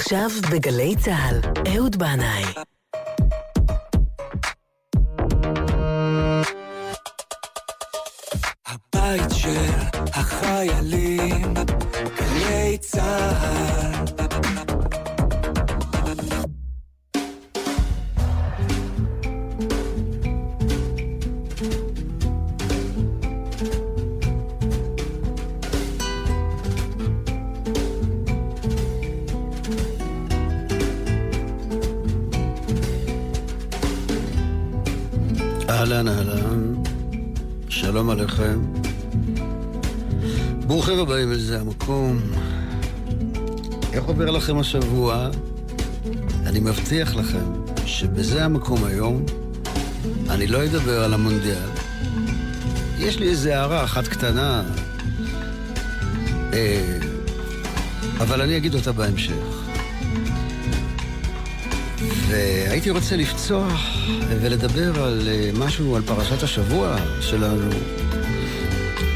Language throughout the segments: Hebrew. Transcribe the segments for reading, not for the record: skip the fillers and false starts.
עכשיו בגלי צהל, אהוד בנאי. הבית של החיילים, גלי צהל. אהלן, אהלן, שלום עליכם. ברוכים הבאים אל זה המקום. איך עובר לכם השבוע? אני מבטיח לכם שבזה המקום היום אני לא אדבר על המונדיאל. יש לי איזו הערה אחת קטנה, אבל אני אגיד אותה בהמשך. והייתי רוצה לפצוח ולדבר על משהו, על פרשת השבוע שלנו,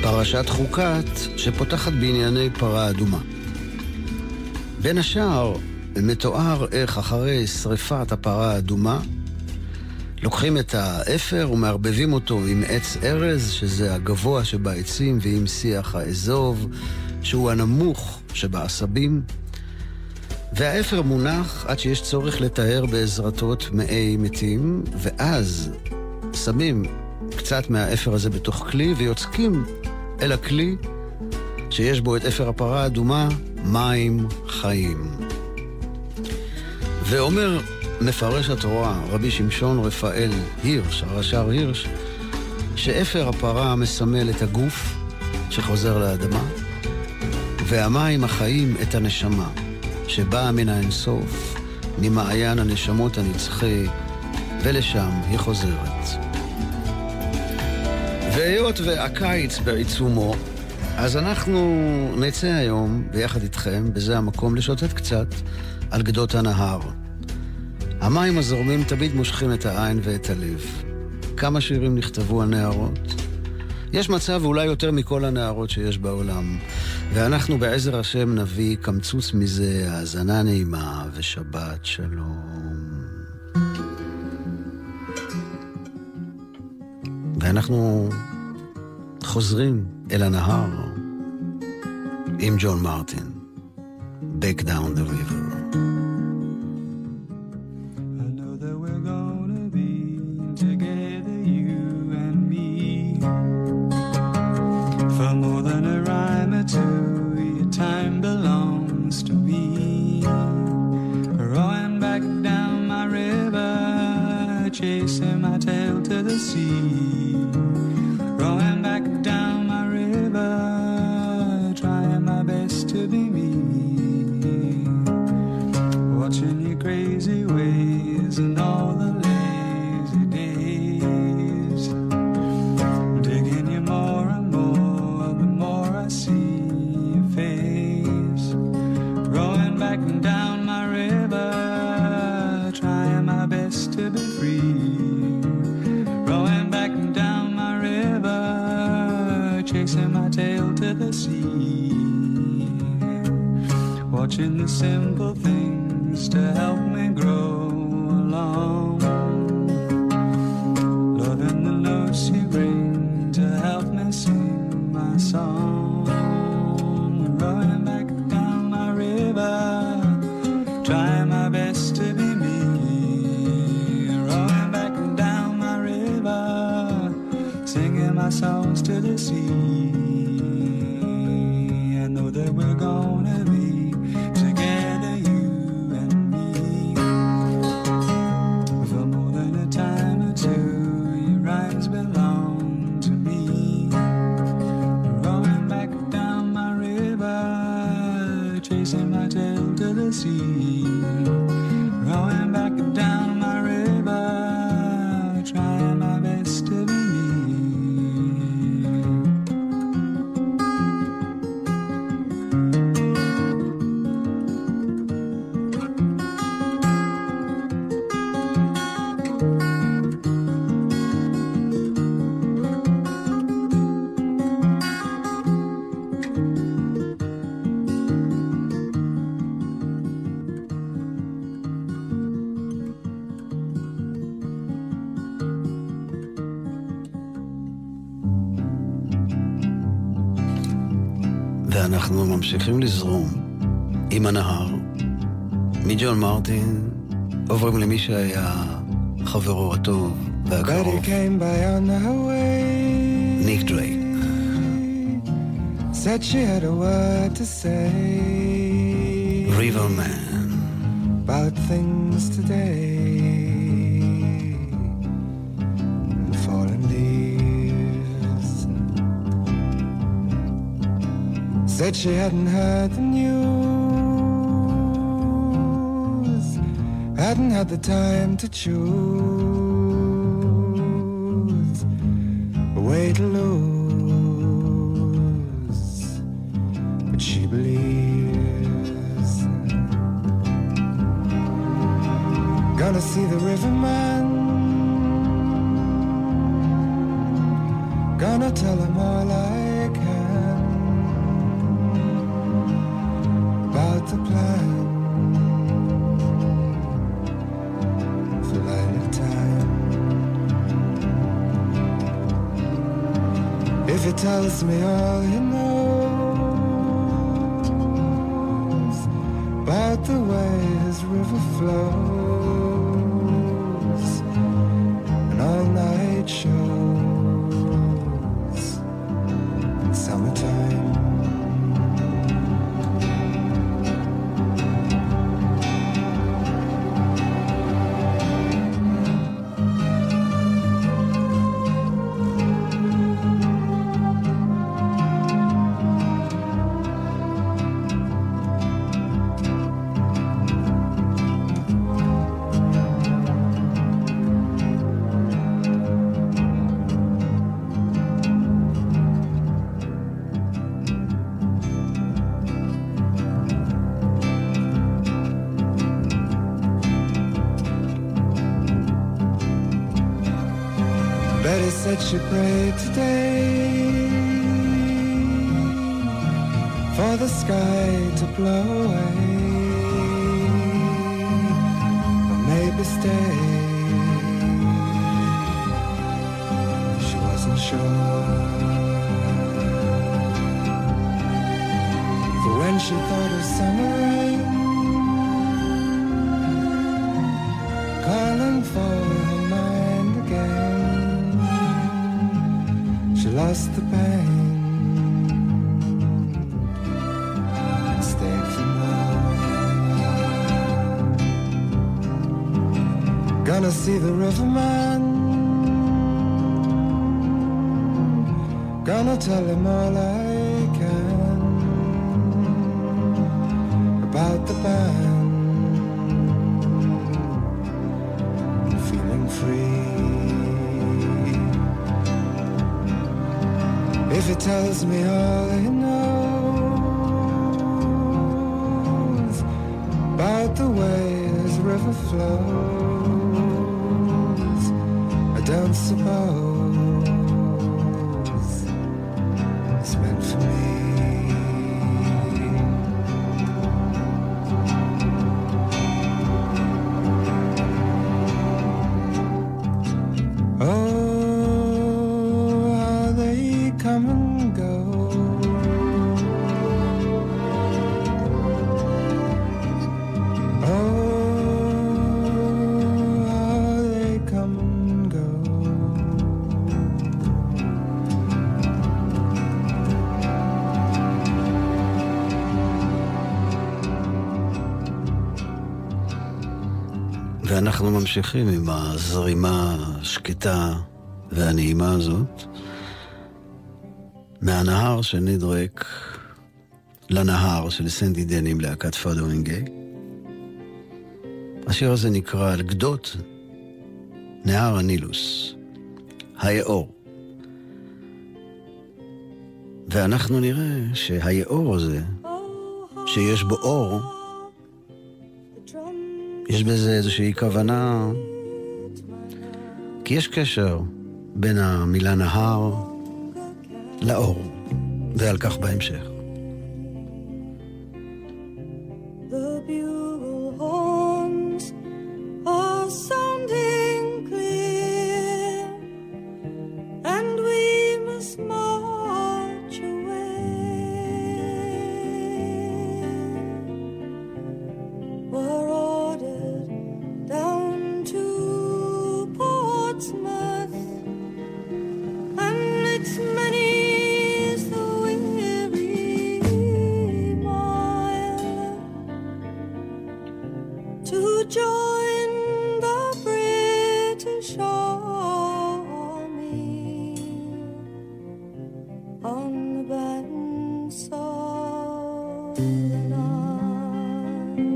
פרשת חוקת, שפותחת בענייני פרה אדומה. בין השאר מתואר איך אחרי שריפת הפרה האדומה לוקחים את האפר ומערבבים אותו עם עץ ארז, שזה הגבוה שבעצים, ועם שיח האזוב, שהוא הנמוך שבעשבים, והאפר מונח עד שיש צורך לתאר בעזרתו טמאי מתים, ואז שמים קצת מהאפר הזה בתוך כלי ויוצקים אל הכלי שיש בו את אפר הפרה האדומה מים חיים. ואומר מפרש התורה רבי שמשון רפאל הירש, הרש"ר הירש, שאפר הפרה מסמל את הגוף שחוזר לאדמה, והמים החיים את הנשמה שבאה מן האינסוף, ממעיין הנשמות הנצחי, ולשם היא חוזרת. והיות והקיץ בעיצומו, אז אנחנו נצא היום ביחד איתכם, בזה המקום, לשוטט קצת על גדות הנהר. המים הזורמים תמיד מושכים את העין ואת הלב. כמה שירים נכתבו על נהרות? יש מצב אולי יותר מכל הנהרות שיש בעולם, ואנחנו בעזר השם נביא קמצוץ מזה. האזנה נעימה ושבת שלום. ואנחנו חוזרים אל הנהר עם ג'ון מרטין, Back Down the River. אנחנו ממשיכים לזרום עם הנהר. מג'ון מרטין עוברים למי שהיה חברו הטוב והקרוב, ניק דרייק. Said she had a word to say, Riverman, about things today, and fallen leaves. Said she hadn't heard the news, hadn't had the time to choose a way to lose. She believes. Gonna see the riverman, gonna tell him all I can about the plan. For if he tells me all he knows about the way his river flows, and all night shows in summertime. She prayed today for the sky to blow away, or maybe stay. She wasn't sure. For when she thought of summer rain calling for her mind again, lost the pain, stayed for now. Gonna see the riverman, gonna tell him all I can about the band. If he tells me all he knows about the way his river flows, I don't suppose it's meant for me. אנחנו ממשיכים עם הזרימה השקטה והנעימה הזאת מהנהר שנדרק לנהר של סנדי דנים, להקת פאדווינגי. השיר הזה נקרא על גדות נהר הנילוס, היאור, ואנחנו נראה שהיאור הזה שיש בו אור, יש בזה איזושהי כוונה, כי יש קשר בין המילה נהר לאור, ועל כך בהמשך. We must march away. to join the British Army on the banks of the Nile.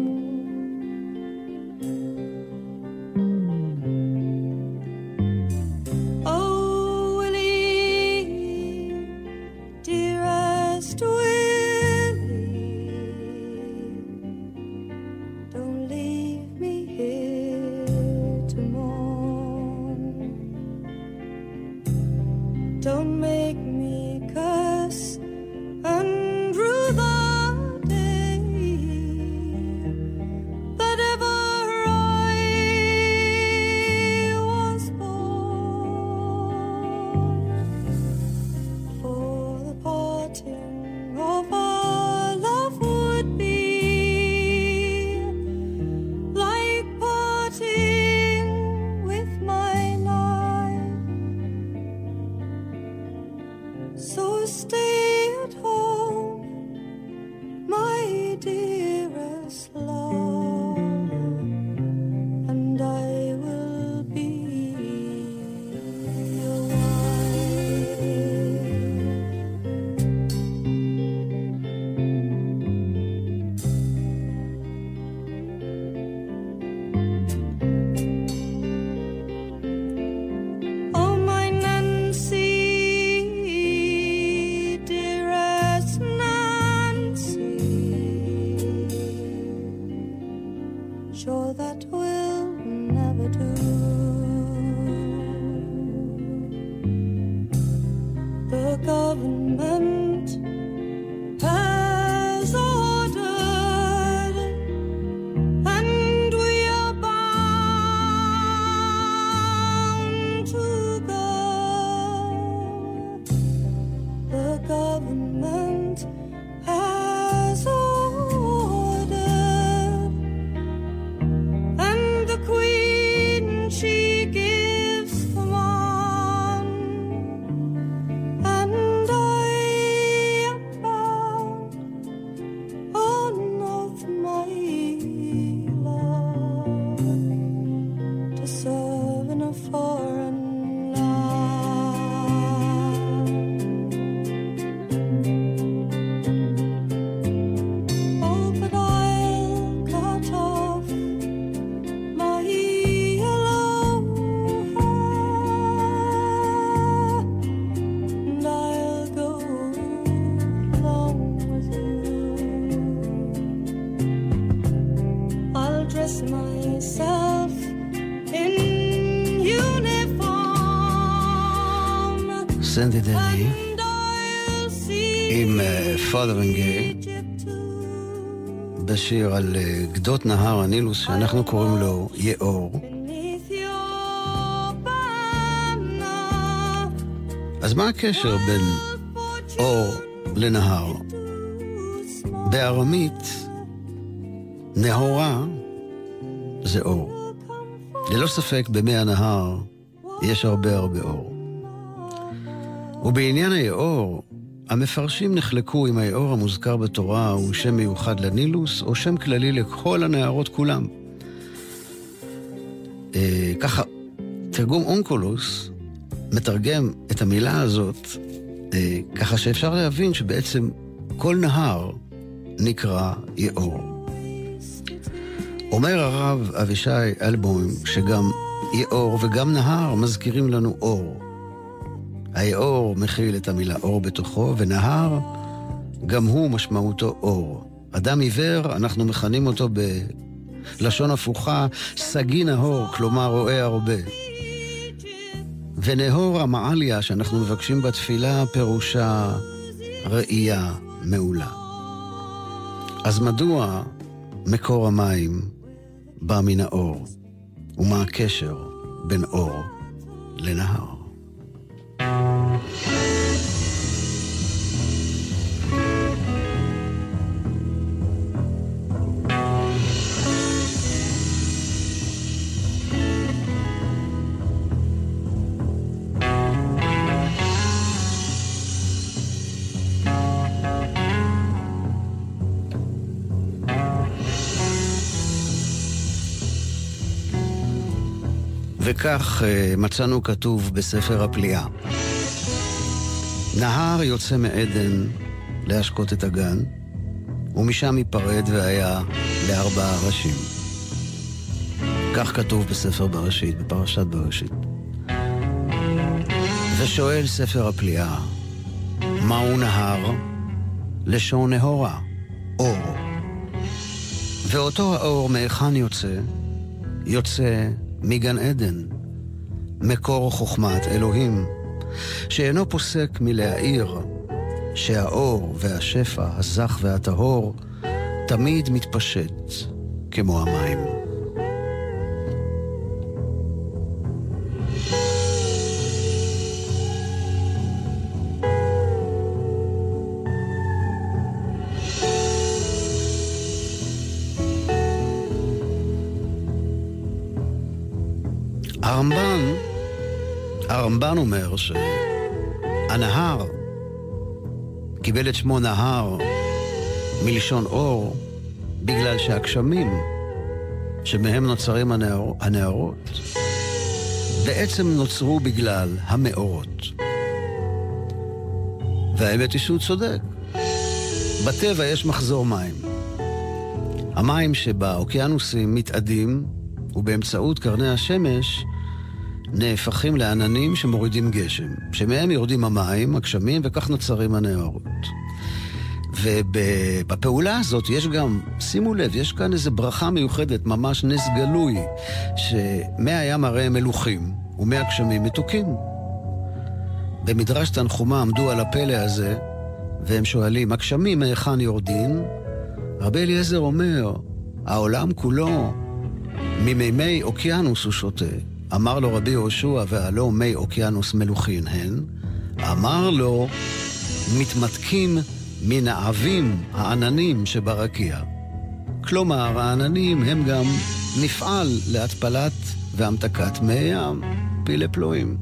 Oh, Willie, dearest Willie, don't make me curse and rue the day that ever I was born, for the parting of our love would be like parting with my life. So stay at home, my dearest love, and I will be your wife. Oh, my Nancy, sure that will never do. The government has ordered, and we are bound to go. The government has ordered, she gives them on, and I am bound on oath, my love, to serve in a foreign land. Oh, but I'll cut off my myself in uniform. Sandy Denny עם פאדרינגי בשיר על גדות נהר הנילוס שאנחנו קוראים לו יאור. אז מה הקשר בין אור לנהר? בארמית נהורא זה אור. ללא ספק במי הנהר יש הרבה הרבה אור. ובעניין היאור, המפרשים נחלקו אם היאור המוזכר בתורה הוא שם מיוחד לנילוס או שם כללי לכל הנהרות כולם. ככה תרגום אונקולוס מתרגם את המילה הזאת ככה שאפשר להבין שבעצם כל נהר נקרא יאור. אומר הרב אבישי אלבוים שגם יאור וגם נהר מזכירים לנו אור. היאור מכיל את המילה אור בתוכו, ונהר גם הוא משמעותו אור. אדם עיוור, אנחנו מכנים אותו בלשון הפוכה סגי נהור, כלומר רואה הרבה. ונהור המעליה שאנחנו מבקשים בתפילה פירושה ראייה מעולה. אז מדוע מקור המים בא מן האור, ומה הקשר בין אור לנהר? וכך מצאנו כתוב בספר הפליאה. נהר יוצא מעדן להשקות את הגן, ומשם ייפרד והיה לארבעה ראשים. כך כתוב בספר בראשית, בפרשת בראשית. ושואל ספר הפליאה, מהו נהר? לשון נהורא, אור. ואותו האור מהיכן יוצא? יוצא מגן עדן, מקור חוכמת אלוהים, שאינו פוסק מלהאיר שהאור והשפע, הזך והטהור, תמיד מתפשט כמו המים. הרמב"ן אומר שהנהר קיבל את שמו נהר מלשון אור, בגלל שהגשמים שמהם נוצרים הנהרות בעצם נוצרו בגלל המאורות. והאמת היא שהוא צודק. בטבע יש מחזור מים. המים שבאוקיינוסים מתאדים ובאמצעות קרני השמש נהפכים לעננים שמורידים גשם, שמהם יורדים המים, הגשמים, וכך נוצרים הנהרות. ובפעולה הזאת יש גם, שימו לב, יש כאן איזו ברכה מיוחדת, ממש נס גלוי, שמהים הרי מלוכים ומהגשמים מתוקים. במדרש תנחומה עמדו על הפלא הזה, והם שואלים, הגשמים מהיכן יורדים? רבי אליעזר אומר, העולם כולו ממימי אוקיינוס הוא שותה. אמר לו רבי יהושע, והלא מי אוקיינוס מלוכין הן. אמר לו, מתמתקים מנעבים העננים שברקיע. כלומר, העננים הם גם נפעל להתפלת והמתקת מי ים, פילי פלואים.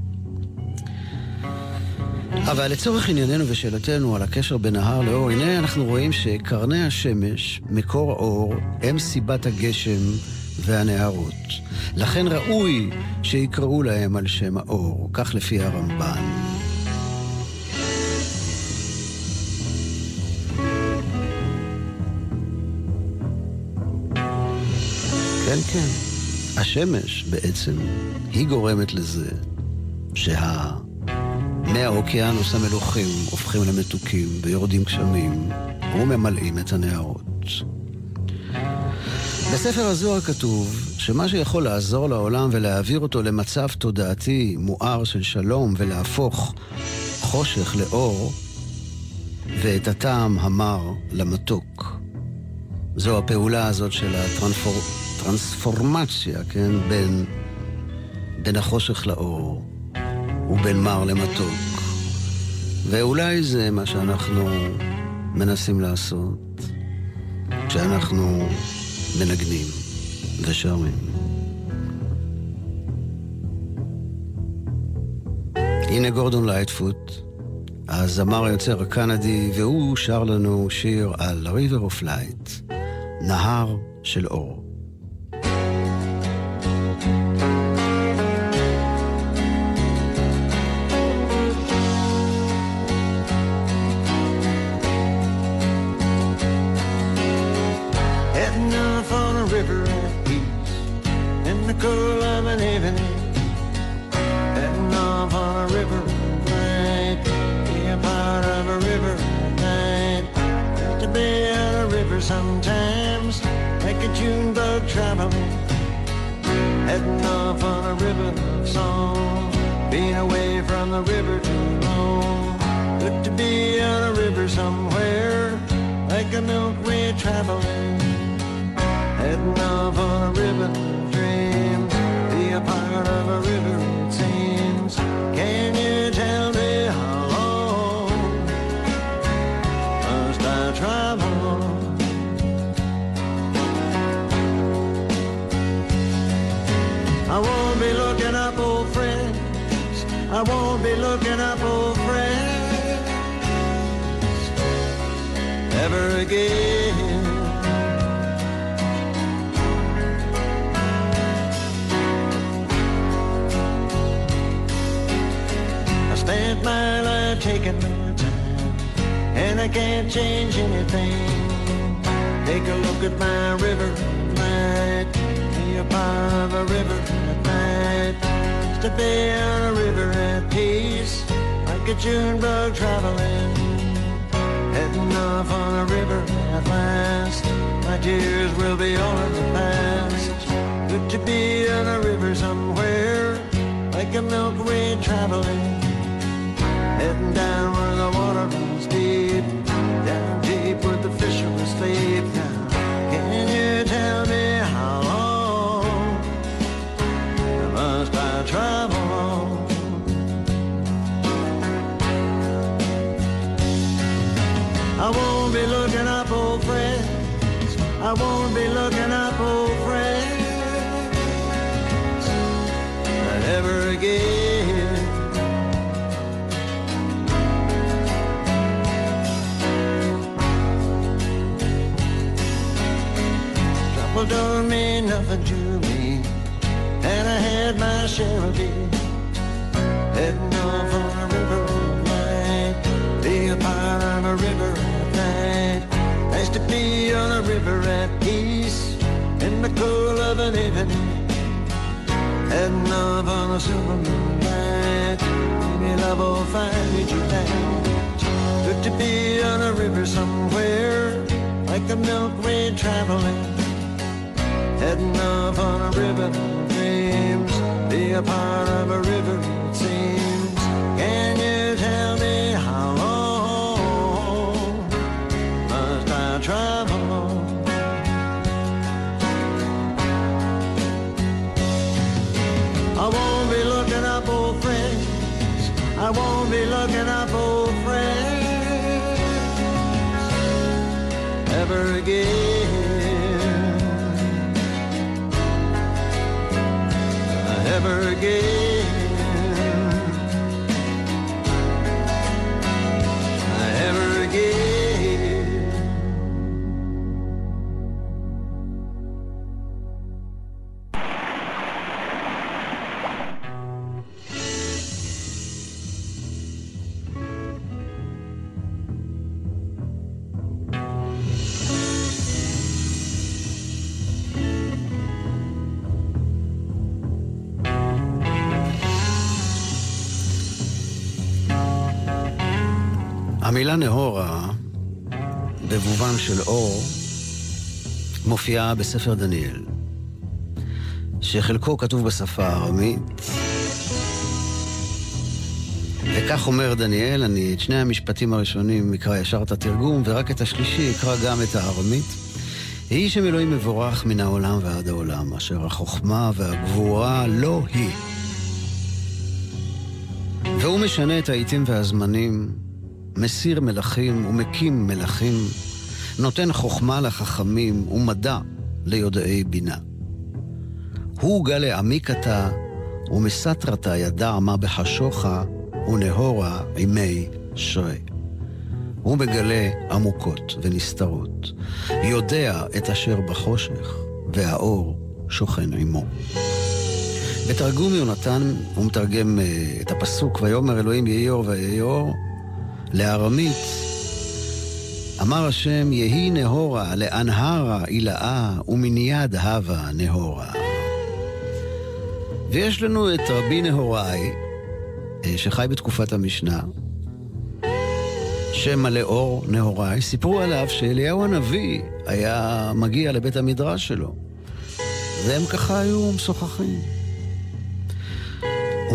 אבל לצורך ענייננו ושאלתנו על הקשר בין נהר לאור, הנה אנחנו רואים שקרני השמש, מקור האור, הם סיבת הגשם והנהרות. לכן ראוי שיקראו להם על שם האור, כך לפי הרמב"ן. כן, כן. השמש בעצם היא גורמת לזה מהאוקיינוס המלוכים הופכים למתוקים ויורדים גשמים וממלאים את הנהרות. בספר הזוהר כתוב שמה שיכול לעזור לעולם ולהעביר אותו למצב תודעתי מואר של שלום ולהפוך חושך לאור ואת הטעם המר למתוק, זו הפעולה הזאת של הטרנספורמציה, כן? בין החושך לאור ובין מר למתוק. ואולי זה מה שאנחנו מנסים לעשות כשאנחנו מנגנים ושרמים. הנה גורדון לייטפוט, הזמר היוצר הקנדי, והוא שר לנו שיר על ריבר אוף לייט, נהר של אור. taking my time, and I can't change anything. Take a look at my river tonight, be a part of a river tonight. Just to be on a river at peace, like a June bug traveling, heading off on a river at last. My tears will be all in the past. Good to be on a river somewhere, like a milkweed traveling, heading down where the water runs deep, down deep where the fish are asleep. Now, can you tell me how long must I travel on? I won't be looking up old friends, I won't be looking up old friends ever again. Don't mean nothing to me, and I had my share of it. Heading off on a river at night, be a part of a river at night. Nice to be on a river at peace, in the cool of an evening. Heading off on a silver moonlight, maybe love will find me tonight. Good to be on a river somewhere, like a milkweed traveling. Heading off on a river of dreams, be a part of a river it seems. Can you tell me how long must I travel? I won't be looking up old friends, I won't be looking up old friends ever again. Never again, never again. המילה נהורא, במובן של אור, מופיעה בספר דניאל, שחלקו כתוב בשפה הארמית. וכך אומר דניאל, אני את שני המשפטים הראשונים אקרא ישר את התרגום, ורק את השלישי אקרא גם את הארמית. היא שמילואים מבורך מן העולם ועד העולם, אשר החוכמה והגבורה לא היא. והוא משנה את העיתים והזמנים, מסיר מלכים ומקים מלכים, נותן חוכמה לחכמים ומדע ליודעי בינה. הוא גלה עמיקתה ומסתרתה ידע מה בחשוכה ונהורה עימי שרי. הוא מגלה עמוקות ונסתרות, יודע את אשר בחושך והאור שוכן עמו. בתרגום יונתן הוא מתרגם את הפסוק ויאמר אלוהים יהי אור ויהי אור לארמית. אמר השם יהי נהורא לאנהרה אילאה ומניד הווה נהורא. ויש לנו את רבי נהוראי שחי בתקופת המשנה, שם מלא אור נהוראי. סיפרו עליו שאליהו הנביא היה מגיע לבית המדרש שלו, והם ככה היו משוחחים.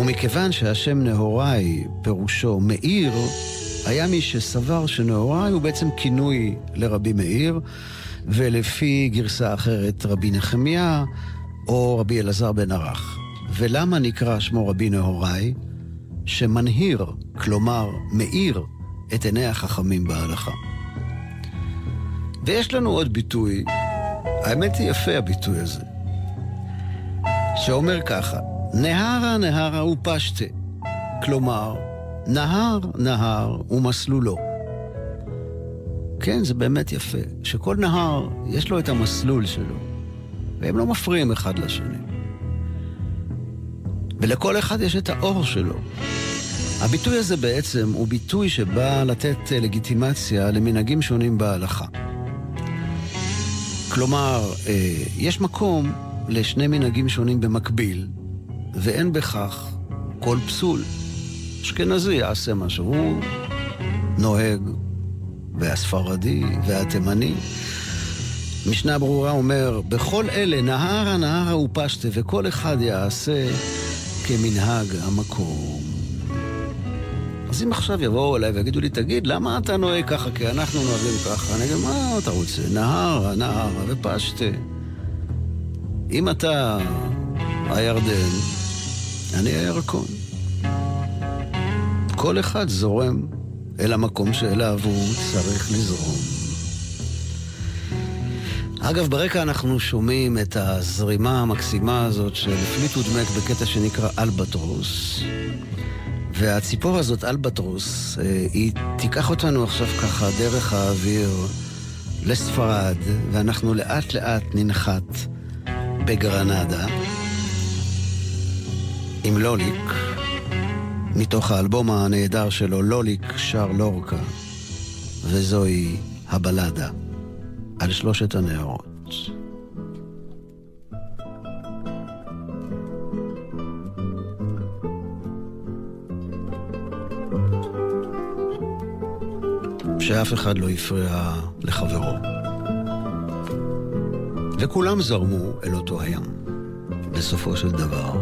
ומכיוון שהשם נהוראי פירושו מאיר, היה מי שסבר שנהורא הוא בעצם כינוי לרבי מאיר, ולפי גרסה אחרת רבי נחמיה או רבי אלעזר בן ערך. ולמה נקרא שמו רבי נהוראי? שמנהיר, כלומר מאיר, את עיני החכמים בהלכה. ויש לנו עוד ביטוי, האמת היא יפה הביטוי הזה, שאומר ככה, נהרה נהרה ופשטה, כלומר נהר נהר ומסלולו. כן, זה באמת יפה, שכל נהר יש לו את המסלול שלו, והם לא מפריעים אחד לשני, ולכל אחד יש את האור שלו. הביטוי הזה בעצם הוא ביטוי שבא לתת לגיטימציה למנהגים שונים בהלכה. כלומר, יש מקום לשני מנהגים שונים במקביל, ואין בכך כל פסול. אשכנזי יעשה משהו, הוא נוהג, והספרדי והתימני. משנה ברורה אומר, בכל אלה נהרה ופשטה, וכל אחד יעשה כמנהג המקום. אז אם עכשיו יבואו אליי ויגידו לי, תגיד, למה אתה נוהג ככה? כי אנחנו נוהגים ככה. אני אגיד, מה אתה רוצה? נהרה ופשטה. אם אתה הירדן, אני הירקון. כל אחד זורם אל המקום שאליו הוא צריך לזרום. אגב, ברקע אנחנו שומעים את הזרימה המקסימה הזאת שלפליט ודמק בקטע שנקרא אלבטרוס. והציפור הזאת, אלבטרוס, היא תיקח אותנו עכשיו ככה דרך האוויר לספרד, ואנחנו לאט לאט ננחת בגרנדה עם לוליק, מתוך האלבום הנהדר שלו, לוליק שר לורקה, וזוהי הבלדה על שלושת הנהרות. שאף אחד לא יפריע לחברו, וכולם זרמו אל אותו הים בסופו של דבר,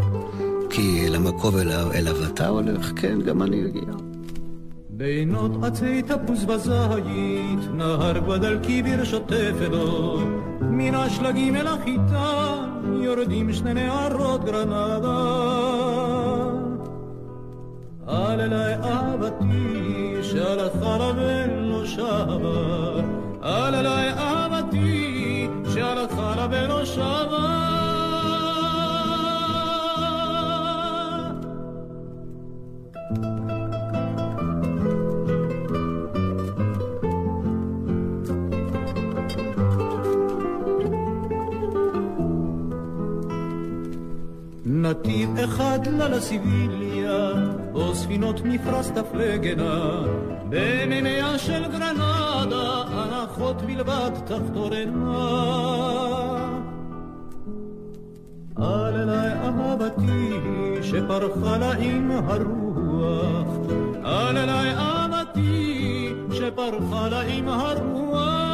כי למקום אליו אתה הולך, כן, גם אני אגיע. בינות עצי תפוס בזית, נהר גודלקי ברשתף אלו, מן השלגים אל החיטה, יורדים שני נערות גרנדה. על אליי אהבתי, שלך לבן לא שבר, על אליי אהבתי, שלך לבן לא שבר. נתיב אחד לסיביליה, או ספינות מפרס תפלגנה, במימיה של גרנדה, הנחות בלבד תחתורנה. על אליי אהבתי, שפרחה לה עם הרוח, על אליי אהבתי, שפרחה לה עם הרוח.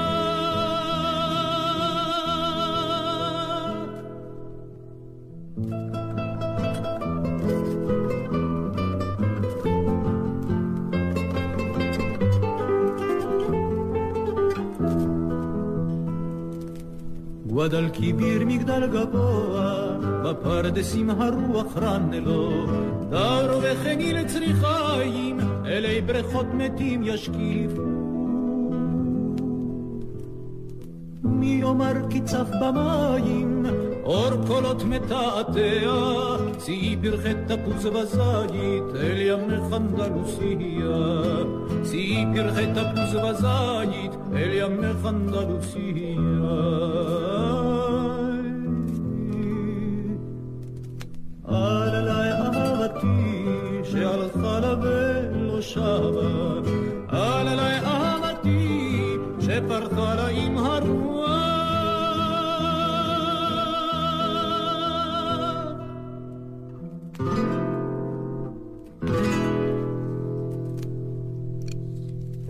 גדל כביר מגדל גבוה, בפרדסים הרוח רנלו, דרו וחניל צריחיים, אלי בריכות מתים ישקיפו. מי יאמר כי צף במים, אור קולות מתעתע, צאי פרחי תפוז וזית, אל ים חנדלוסיה. צאי פרחי תפוז וזית, אל ים חנדלוסיה. על אליי אהבתי, שהלכה לבלו שבת, על אליי אהבתי, שפרחה לה עם הרוח.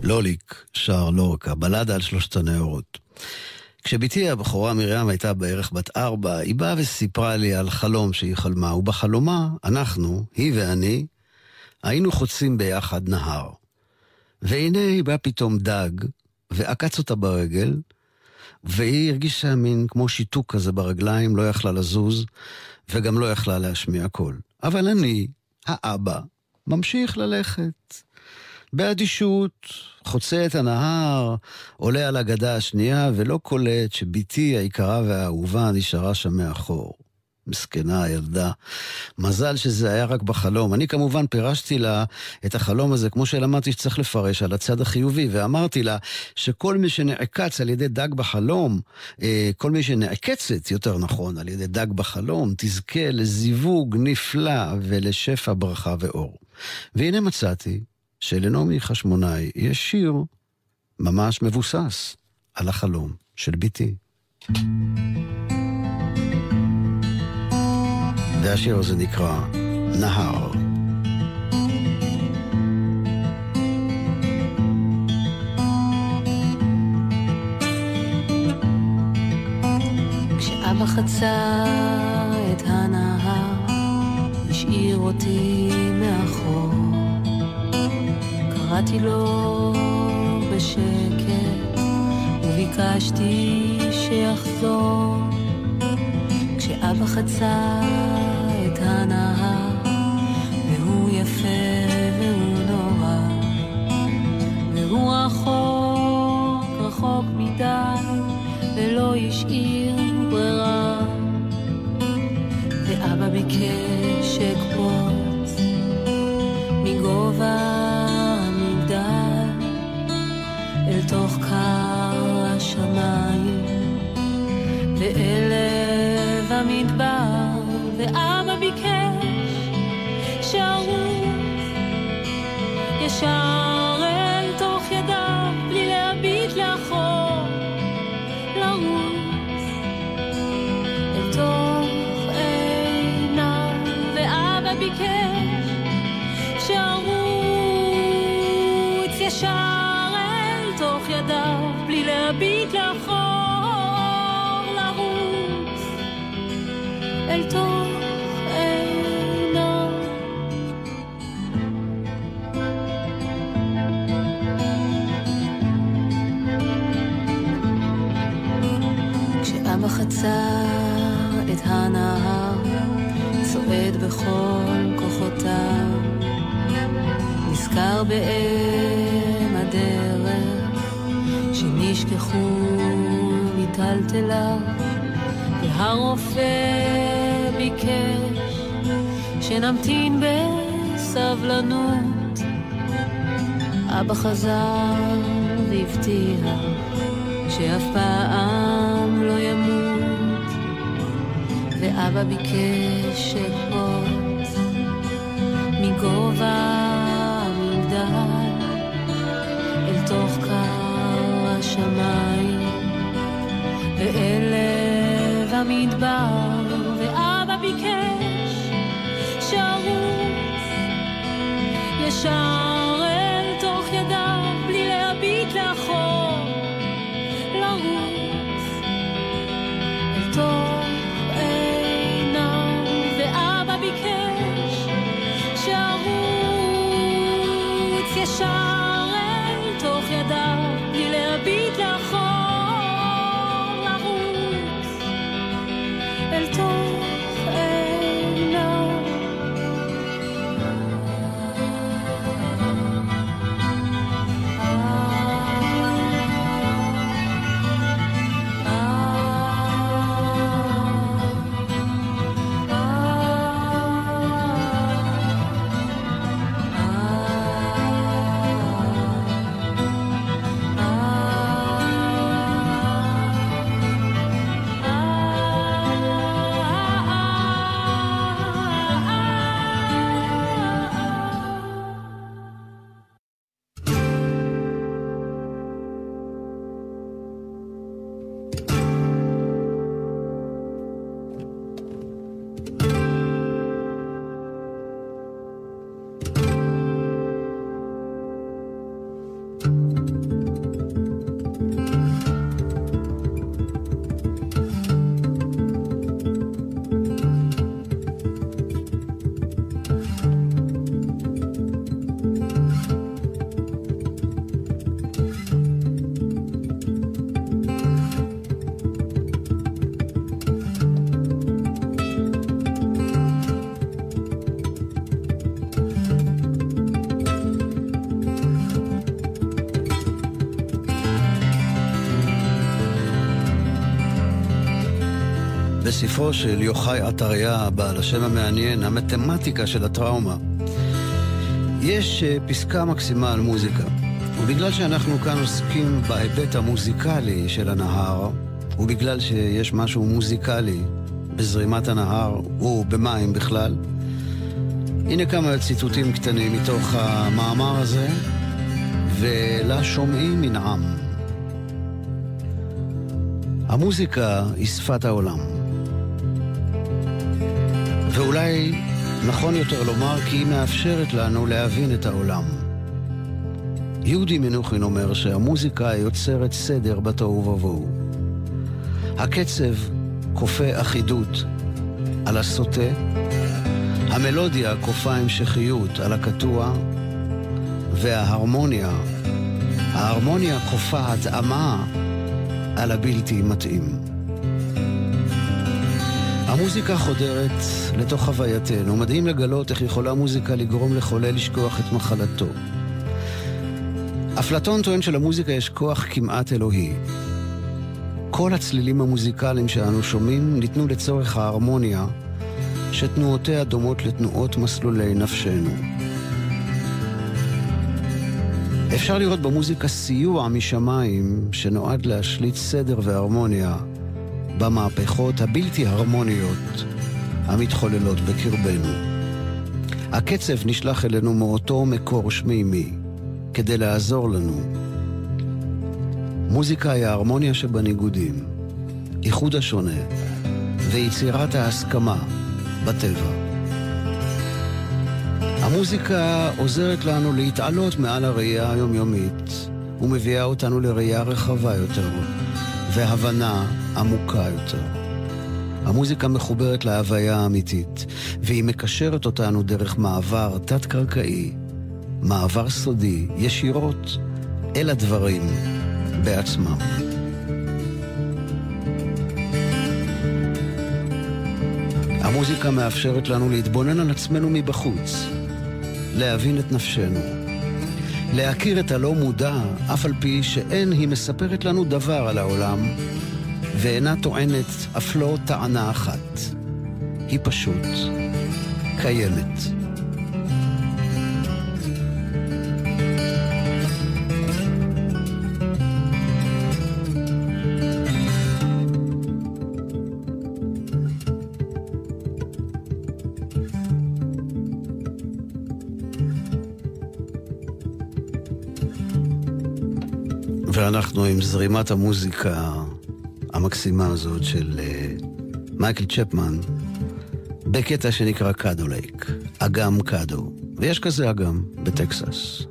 לוליק שר לורקה, בלדה על שלושת הנהרות. כשביתי הבחורה מרים הייתה בערך בת 4, היא באה וסיפרה לי על חלום שהיא חלמה, ובחלומה אנחנו, היא ואני, היינו חוצים ביחד נהר. והנה היא באה פתאום דג, ועקץ אותה ברגל, והיא הרגישה מין כמו שיתוק כזה ברגליים, לא יכלה לזוז, וגם לא יכלה להשמיע קול. אבל אני, האבא, ממשיך ללכת. באדישות, חוצה את הנהר, עולה על הגדה השנייה, ולא קולט שביתי היקרה והאהובה נשארה שם מאחור. מסכנה הילדה. מזל שזה היה רק בחלום. אני כמובן פירשתי לה את החלום הזה, כמו שלמדתי שצריך לפרש על הצד החיובי, ואמרתי לה שכל מי שנעקץ על ידי דג בחלום, כל מי שנעקצת, יותר נכון, על ידי דג בחלום, תזכה לזיווג נפלא ולשפע ברכה ואור. והנה מצאתי שלנומי חשמונאי יש שיר ממש מבוסס על החלום של ביתי. והשיר הזה נקרא נהורא. כשאבא חצה את הנהר השאיר אותי מאחור, קראתי לו בשקט וביקשתי שיחזור. כשאבא חצה את הנהר והוא יפה והוא נורא והוא רחוק רחוק מדי ולא ישאיר ברירה, ואבא ביקש אקפוץ מגובה המגדל אל תוך קר השמיים ואלב המדבר, ואבא ביקש שערוץ ישר אל תוך ידיו בלי להביט לאחור, לרוץ אל תוך עיניו, ואבא ביקש שערוץ ישר אל תוך ידיו בלי להביט לאחור, אל תוך עיניו. כשאבא חצה את הנהר צועד בכל כוחותיו, נזכר באם הדרך שנשכחו מטלטליו, והרופא ביקש שנמתין בסבלנות. אבא חזר והבטיח שאף פעם לא ימות, ואבא ביקש שקפוץ מגובה המגדל אל תוך קר השמיים ואלב המדבר, ביקש שערוץ ישר אל תוך ידיו בלי להביט לאחור, לרוץ אל תוך עיניו, ואבא ביקש שערוץ ישר אל תוך ידיו בלי להביט לאחור, לרוץ אל תוך בספרו של יוחאי עתריה, בעל השם המעניין, המתמטיקה של הטראומה, יש פסקה מקסימה על מוזיקה. ובגלל שאנחנו כאן עוסקים בהיבט המוזיקלי של הנהר, ובגלל שיש משהו מוזיקלי בזרימת הנהר ובמים בכלל, הנה כמה ציטוטים קטנים מתוך המאמר הזה, ולשומעים מנעם. המוזיקה היא שפת העולם. ואולי נכון יותר לומר כי היא מאפשרת לנו להבין את העולם. יהודי מנוחין אומר שהמוזיקה יוצרת סדר בתוהו ובוהו. הקצב כופה אחידות על הסוטה, המלודיה כופה המשכיות על הקטוע, וההרמוניה כופה התאמה על הבלתי מתאים. המוזיקה חודרת לתוך חווייתנו. מדהים לגלות איך יכולה מוזיקה לגרום לחולה לשכוח את מחלתו. אפלטון טוען שלמוזיקה יש כוח כמעט אלוהי. כל הצלילים המוזיקליים שאנו שומעים ניתנו לצורך ההרמוניה, שתנועותיה דומות לתנועות מסלולי נפשנו. אפשר לראות במוזיקה סיוע משמיים שנועד להשליט סדר והרמוניה במהפכות הבלתי הרמוניות המתחוללות בקרבנו. הקצב נשלח אלינו מאותו מקור שמימי כדי לעזור לנו. מוזיקה היא ההרמוניה שבניגודים, איחוד השונה ויצירת ההסכמה בטבע. המוזיקה עוזרת לנו להתעלות מעל הראייה היומיומית ומביאה אותנו לראייה רחבה יותר והבנה עמוקה יותר. המוזיקה מחוברת להוויה האמיתית, והיא מקשרת אותנו דרך מעבר תת-קרקעי, מעבר סודי, ישירות אל הדברים בעצמם. המוזיקה מאפשרת לנו להתבונן על עצמנו מבחוץ, להבין את נפשנו, להכיר את הלא מודע, אף על פי שאין היא מספרת לנו דבר על העולם, ואינה טוענת אף לא טענה אחת. היא פשוט קיימת. ואנחנו עם זרימת המוזיקה המקסימה הזאת של מייקל צ'פמן בקטע שנקרא קאדו לייק, אגם קאדו, ויש כזה אגם בטקסס.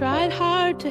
tried hard to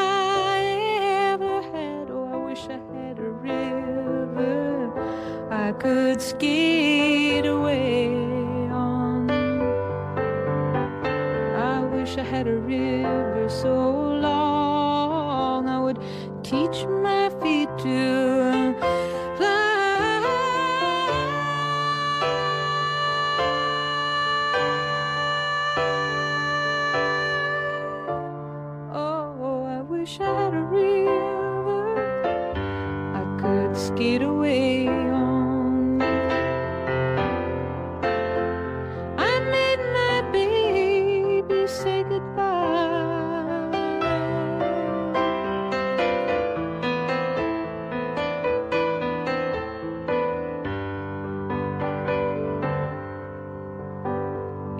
I ever had. Oh, I wish I had a river I could skate away on. I wish I had a river so long I would teach my feet to fly. Get away on. I made my baby say goodbye.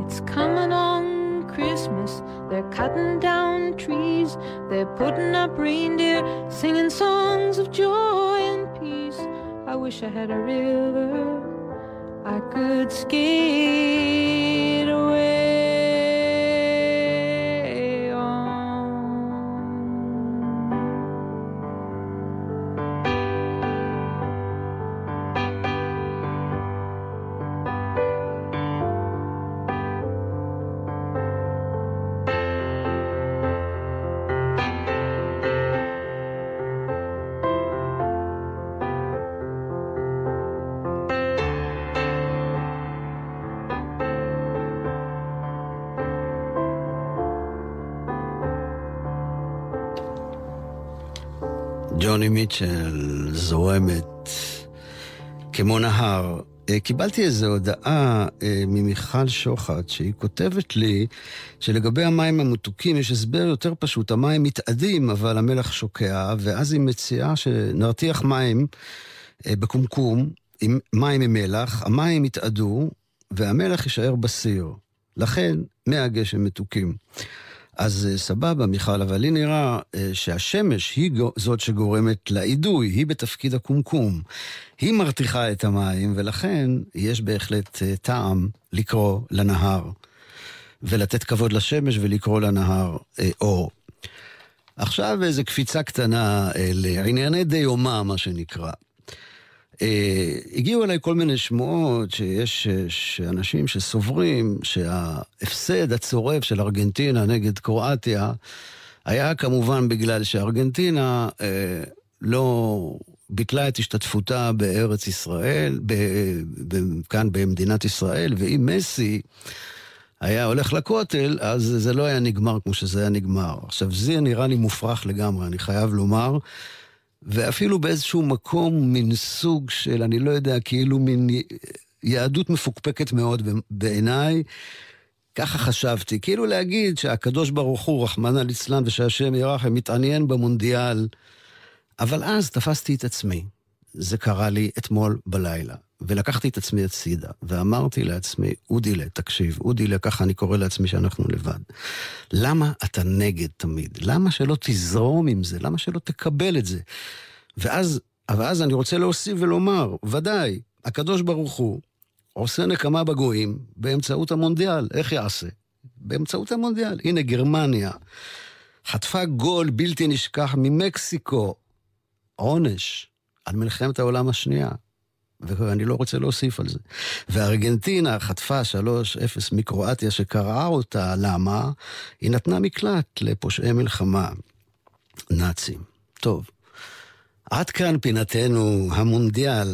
It's coming on Christmas. They're cutting down trees. They're putting up reindeer, singing songs of joy and I wish I had a river I could skate away ג'וני מיטשל זורמת כמו נהר. קיבלתי איזו הודעה ממיכל שוחט שהיא כותבת לי שלגבי המים המתוקים יש הסבר יותר פשוט. המים מתאדים אבל המלח שוקע, ואז היא מציעה שנרתיח מים בקומקום עם מים ומלח, המים יתאדו והמלח יישאר בסיר, לכן מהגשם מתוקים. אז סבבה מיכל, אבל לי נראה שהשמש היא זאת שגורמת לעידוי, היא בתפקיד הקומקום, היא מרתיחה את המים, ולכן יש בהחלט טעם לקרוא לנהר ולתת כבוד לשמש ולקרוא לנהר אור. עכשיו איזו קפיצה קטנה לענייני דיומה, מה שנקרא. הגיעו אליי כל מיני שמועות שיש אנשים שסוברים שההפסד הצורף של ארגנטינה נגד קרואטיה היה כמובן בגלל שארגנטינה לא ביטלה את השתתפותה בארץ ישראל, כאן במדינת ישראל, ואם מסי היה הולך לכותל, אז זה לא היה נגמר כמו שזה היה נגמר. עכשיו זה נראה לי מופרך לגמרי, אני חייב לומר, ואפילו באיזשהו מקום מן סוג של, אני לא יודע, כאילו מן יהדות מפוקפקת מאוד בעיניי, ככה חשבתי, כאילו להגיד שהקדוש ברוך הוא, רחמנא ליצלן, ושהשם ירחם, מתעניין במונדיאל, אבל אז תפסתי את עצמי, זה קרה לי אתמול בלילה, ולקחתי את עצמי הצידה, ואמרתי לעצמי, אודילה, תקשיב, אודילה, ככה אני קורא לעצמי שאנחנו לבד. למה אתה נגד תמיד? למה שלא תזרום עם זה? למה שלא תקבל את זה? ואז אני רוצה להוסיף ולומר, ודאי, הקדוש ברוך הוא עושה נקמה בגויים באמצעות המונדיאל. איך יעשה? באמצעות המונדיאל. הנה גרמניה, חטפה גול בלתי נשכח ממקסיקו, עונש על מלחמת העולם השנייה. ואני לא רוצה להוסיף על זה. וארגנטינה חטפה 3-0 מקרואטיה שקראה אותה. למה? היא נתנה מקלט לפושעי מלחמה נאצים. טוב, עד כאן פינתנו המונדיאל.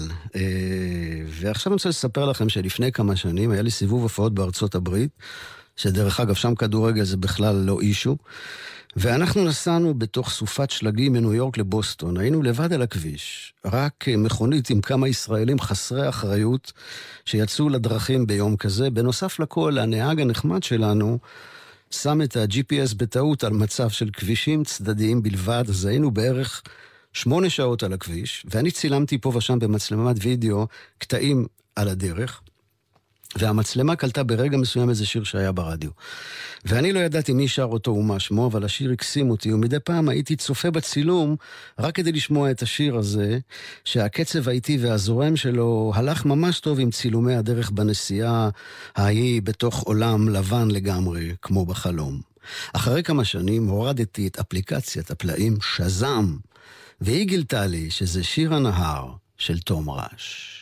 ועכשיו אני רוצה לספר לכם שלפני כמה שנים היה לי סיבוב הופעות בארצות הברית, שדרך אגב שם כדורגל זה בכלל לא אישו, ואנחנו נסענו בתוך סופת שלגים מניו יורק לבוסטון, היינו לבד על הכביש, רק מכונית עם כמה ישראלים חסרי אחריות שיצאו לדרכים ביום כזה. בנוסף לכל, הנהג הנחמד שלנו שם את ה-GPS בטעות על מצב של כבישים צדדיים בלבד, אז היינו בערך 8 שעות על הכביש, ואני צילמתי פה ושם במצלמת וידאו קטעים על הדרך, והמצלמה קלטה ברגע מסוים איזה שיר שהיה ברדיו. ואני לא ידעתי מי שר אותו ומה שמו, אבל השיר הקסים אותי, ומדי פעם הייתי צופה בצילום רק כדי לשמוע את השיר הזה, שהקצב האיטי והזורם שלו הלך ממש טוב עם צילומי הדרך בנסיעה ההיא בתוך עולם לבן לגמרי, כמו בחלום. אחרי כמה שנים הורדתי את אפליקציית הפלאים שזם, והיא גילתה לי שזה שיר הנהר של תום ראש.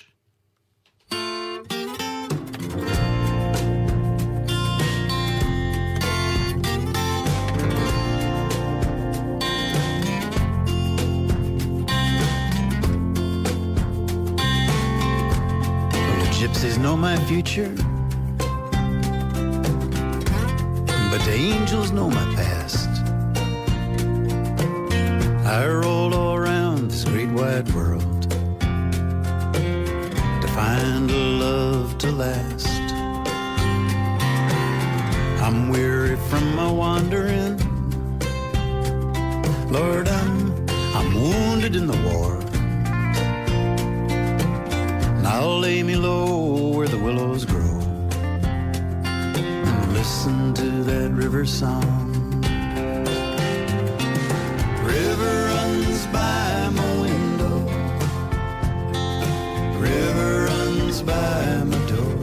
Gypsies know my future, but the angels know my past. I roll all around this great wide world to find a love to last. I'm weary from my wandering, Lord, I'm wounded in the war. I'll lay me low where the willows grow and listen to that river song. River runs by my window, river runs by my door,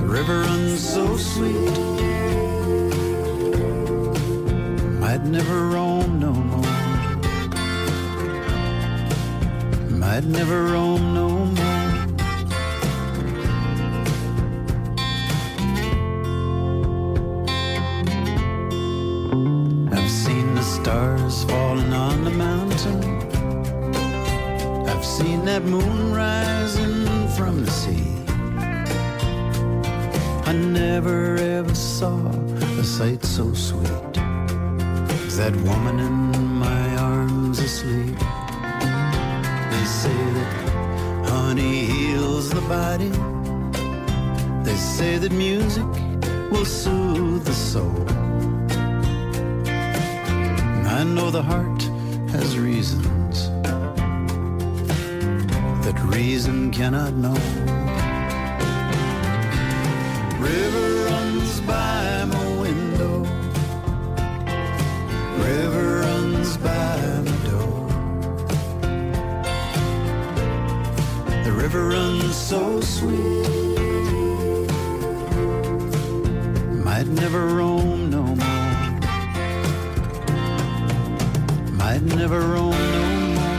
the river runs so sweet, might never roam no more. I'd never roam no more. I've seen the stars falling on the mountain, I've seen that moon rising from the sea. I never ever saw a sight so sweet as that woman in my arms asleep. They say that honey heals the body, they say that music will soothe the soul. I know the heart has reasons that reason cannot know. River runs by my window, river runs by my door, the river runs so sweet, might never roam no more, might never roam no more.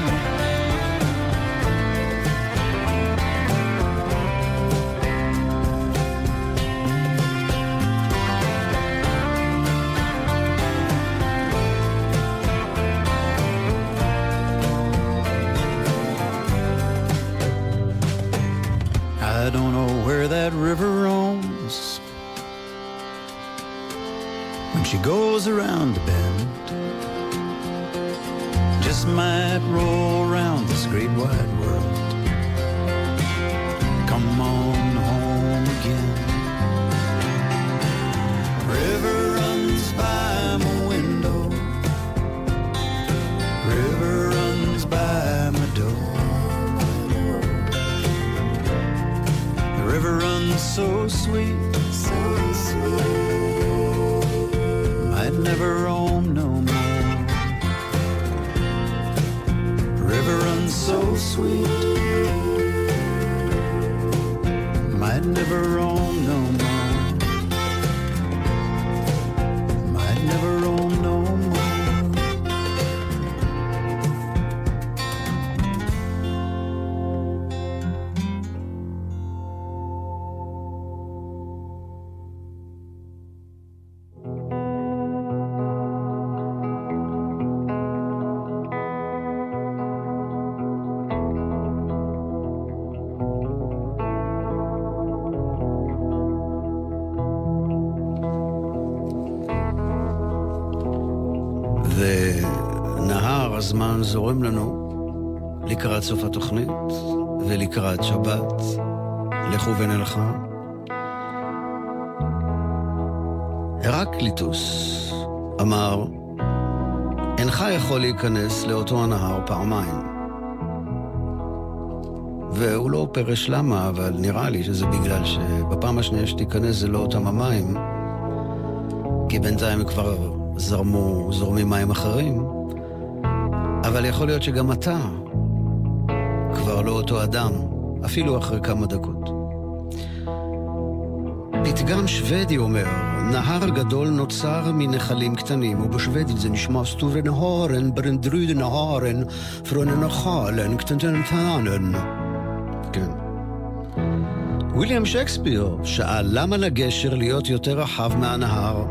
I don't know where that river roams when she goes around the bend, just might roll around this great wide world, come on home again. River runs by my window, river runs by my door, river runs so sweet, so sweet, might never roam no more. River runs so sweet, might never roam no more, might never roam no more. הזמן זורם לנו לקראת סוף התוכנית ולקראת שבת. לכו ונלכה. הרקליטוס אמר אינך יכול להיכנס לאותו הנהר פעמיים. והוא לא פרש למה, אבל נראה לי שזה בגלל שבפעם השנייה שתיכנס זה לא אותם המים, כי בינתיים כבר זורמים מים אחרים, אבל יכול להיות שגם אתה כבר לא אותו אדם, אפילו אחרי כמה דקות. פתגם שוודי אומר, נהר גדול נוצר מנחלים קטנים, ובשוודית זה נשמע סטורי נהרן, ברנדרוד נהרן, פרונן החלן, קטנטן תנן. כן. וויליאם שייקספיר שאל למה לגשר להיות יותר רחב מהנהר?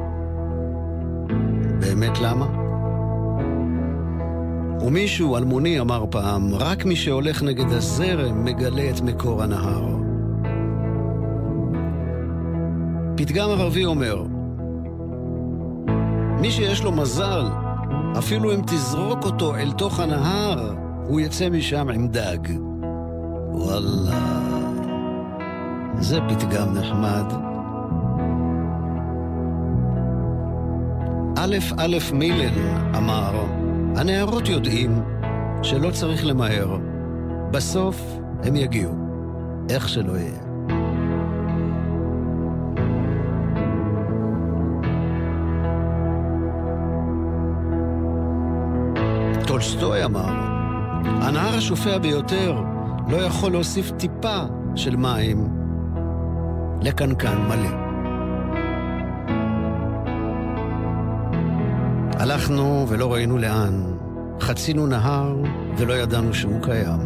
באמת למה? ומישהו אלמוני אמר פעם, רק מי שהולך נגד הזרם מגלה את מקור הנהר. פתגם ערבי אומר, מי שיש לו מזל, אפילו אם תזרוק אותו אל תוך הנהר, הוא יצא משם עם דג. וואלה, זה פתגם נחמד. א' א' מילן אמר, הנערות יודעים שלא צריך למהר, בסוף הם יגיעו, איך שלא יהיה. טולסטוי אמר, הנהר השופע ביותר לא יכול להוסיף טיפה של מים לקנקן מלא. הלכנו ולא ראינו לאן, חצינו נהר ולא ידענו שהוא קיים.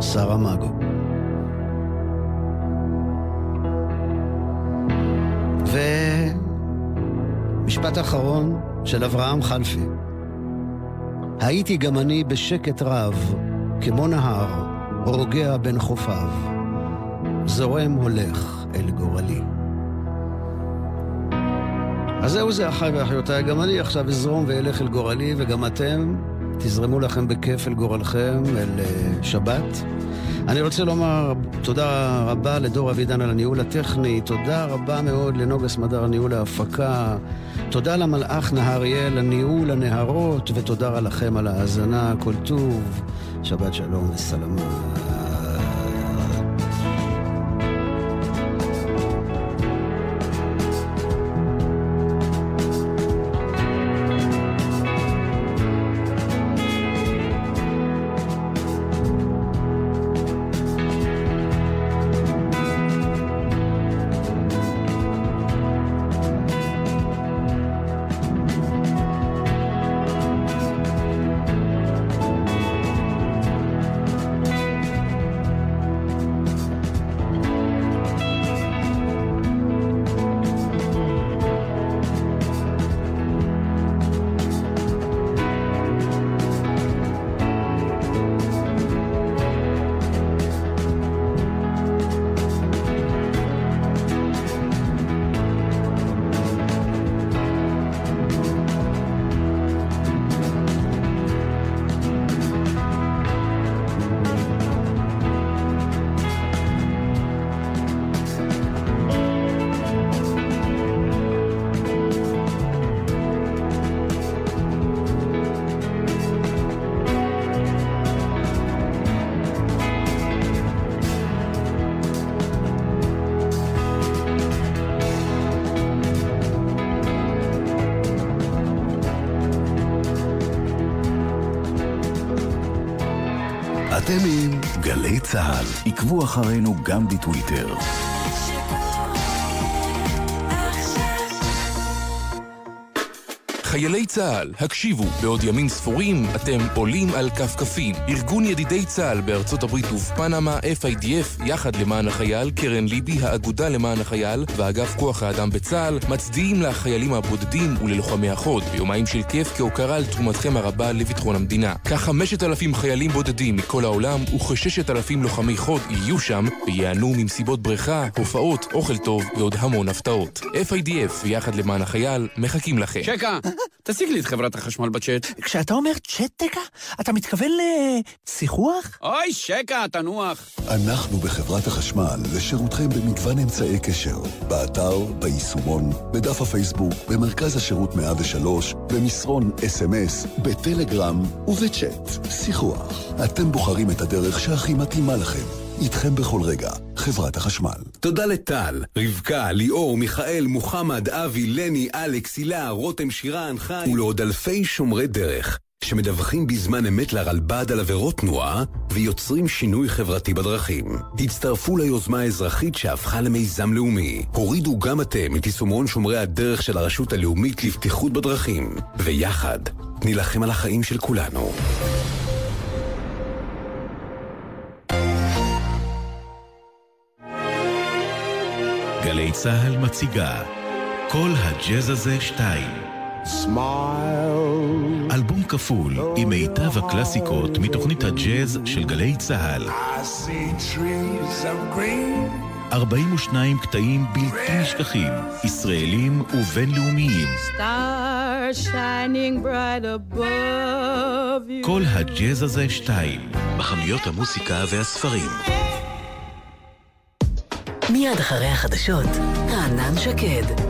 סרה מגו. ומשפט אחרון של אברהם חלפי, הייתי גם אני בשקט רב, כמו נהר, רוגע בין חופיו, זורם הולך אל גורלי. אז זהו זה, אחי ואחיותיי, גם אני עכשיו אזרום ואלך אל גורלי, וגם אתם תזרמו לכם בכיף אל גורלכם, אל שבת. אני רוצה לומר תודה רבה לדור אבידן על הניהול הטכני, תודה רבה מאוד לנוגס מדר ניהול ההפקה, תודה למלאך נהריאל לניהול הנהרות, ותודה לכם על ההאזנה. כל טוב, שבת שלום וסלמה. גלי צהל, עקבו אחרינו גם בטוויטר. חיילי צהל, הקשיבו, בעוד ימים ספורים אתם עולים על כפכפים. ארגון ידידי צהל בארצות הברית ובפנמה, FIDF, יחד למען החייל, קרן ליבי, האגודה למען החייל ואגף כוח האדם בצהל, מצדיעים לחיילים הבודדים וללוחמי החוד ביומיים של כיף כהוקרה על תרומתכם הרבה לביטחון המדינה. כ-5,000 חיילים בודדים מכל העולם וכ-6,000 לוחמי חוד יהיו שם ויענו ממסיבות בריכה, הופעות, אוכל טוב ועוד המון הפתעות. FIDF, יחד למען החייל, מחכים לכם. שקה. תשיג לי את חברת החשמל בצ'אט. כשאתה אומר צ'אט תקה, אתה מתכוון לשיחוח? אוי, שקע, תנוח. אנחנו בחברת החשמל לשירותכם במגוון אמצעי קשר. באתר, ביישומון, בדף הפייסבוק, במרכז השירות 103, במסרון SMS, בטלגרם ובצ'אט. שיחוח. אתם בוחרים את הדרך שהכי מתאימה לכם. איתכם בכל רגע, חברת החשמל. תודה לטל, רבקה, ליאור, מיכאל, מוחמד, אבי, לני, אלכס, אילה, רותם, שירן, חי ולעוד אלפי שומרי דרך שמדווחים בזמן אמת לרלב"ד על עבירות תנועה ויוצרים שינוי חברתי בדרכים. הצטרפו ליוזמה האזרחית שהפכה למיזם לאומי. הורידו גם אתם את יישומון שומרי הדרך של הרשות הלאומית לבטיחות בדרכים, ויחד נילחם על החיים של כולנו. גלי צהל מציגה כל הג'אז הזה 2 Smile, אלבום כפול עם מיטב הקלאסיקות מתוכנית הג'אז של גלי צהל. 42 קטעים בלתי נשכחים, ישראלים ובינלאומיים. כל הג'אז הזה 2 בחנויות המוסיקה והספרים. מיד אחרי החדשות, רענן שקד.